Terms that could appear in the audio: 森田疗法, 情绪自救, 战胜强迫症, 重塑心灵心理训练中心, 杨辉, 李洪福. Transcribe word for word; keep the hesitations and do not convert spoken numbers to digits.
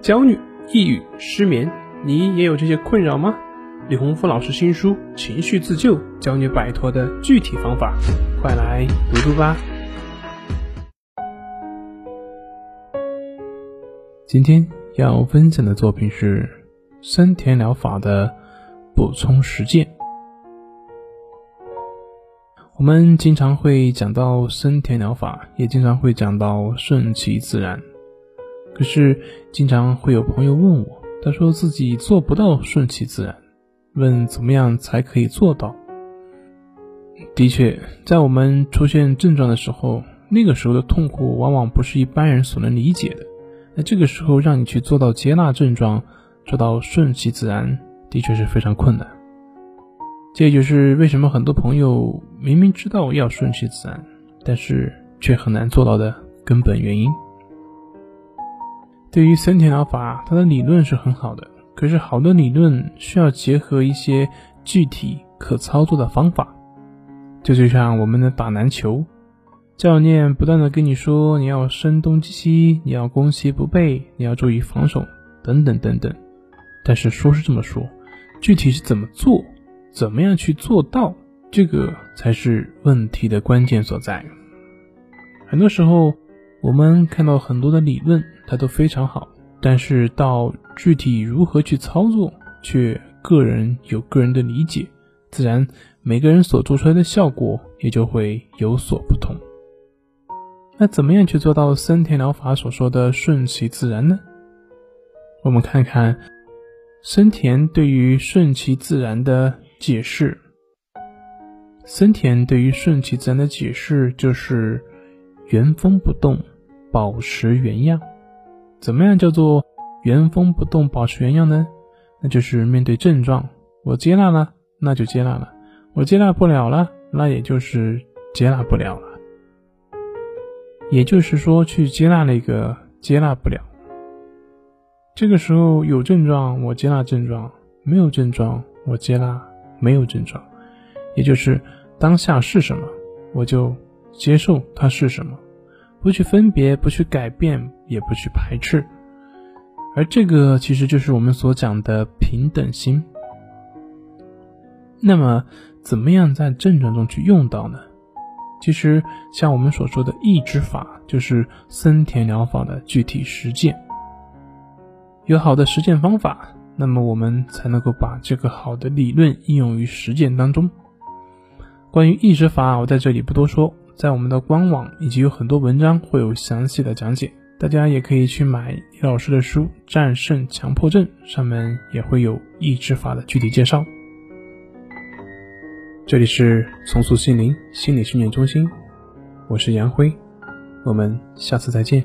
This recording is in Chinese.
焦虑、抑郁、失眠，你也有这些困扰吗？李洪福老师新书《情绪自救》教你摆脱的具体方法，快来读读吧。今天要分享的作品是森田疗法的补充实践。我们经常会讲到森田疗法，也经常会讲到顺其自然。可是经常会有朋友问我，他说自己做不到顺其自然，问怎么样才可以做到。的确，在我们出现症状的时候，那个时候的痛苦往往不是一般人所能理解的。那这个时候让你去做到接纳症状，做到顺其自然，的确是非常困难。这也就是为什么很多朋友明明知道要顺其自然，但是却很难做到的根本原因。对于森田疗法，它的理论是很好的，可是好的理论需要结合一些具体可操作的方法。这就像我们的打篮球，教练不断的跟你说，你要声东击西，你要攻其不备，你要注意防守等等等等，但是说是这么说，具体是怎么做，怎么样去做到，这个才是问题的关键所在。很多时候我们看到很多的理论，它都非常好，但是到具体如何去操作，却个人有个人的理解，自然每个人所做出来的效果也就会有所不同。那怎么样去做到森田疗法所说的顺其自然呢？我们看看森田对于顺其自然的解释。森田对于顺其自然的解释就是原封不动，保持原样。怎么样叫做原封不动，保持原样呢？那就是面对症状，我接纳了，那就接纳了；我接纳不了了，那也就是接纳不了了。也就是说，去接纳那个接纳不了。这个时候有症状，我接纳症状；没有症状，我接纳没有症状。也就是当下是什么，我就接受它是什么，不去分别，不去改变，也不去排斥。而这个其实就是我们所讲的平等心。那么怎么样在症状中去用到呢？其实像我们所说的抑制法，就是森田疗法的具体实践。有好的实践方法，那么我们才能够把这个好的理论应用于实践当中。关于抑制法，我在这里不多说，在我们的官网以及有很多文章会有详细的讲解，大家也可以去买李老师的书《战胜强迫症》，上面也会有抑制法的具体介绍。这里是重塑心灵心理训练中心，我是杨辉，我们下次再见。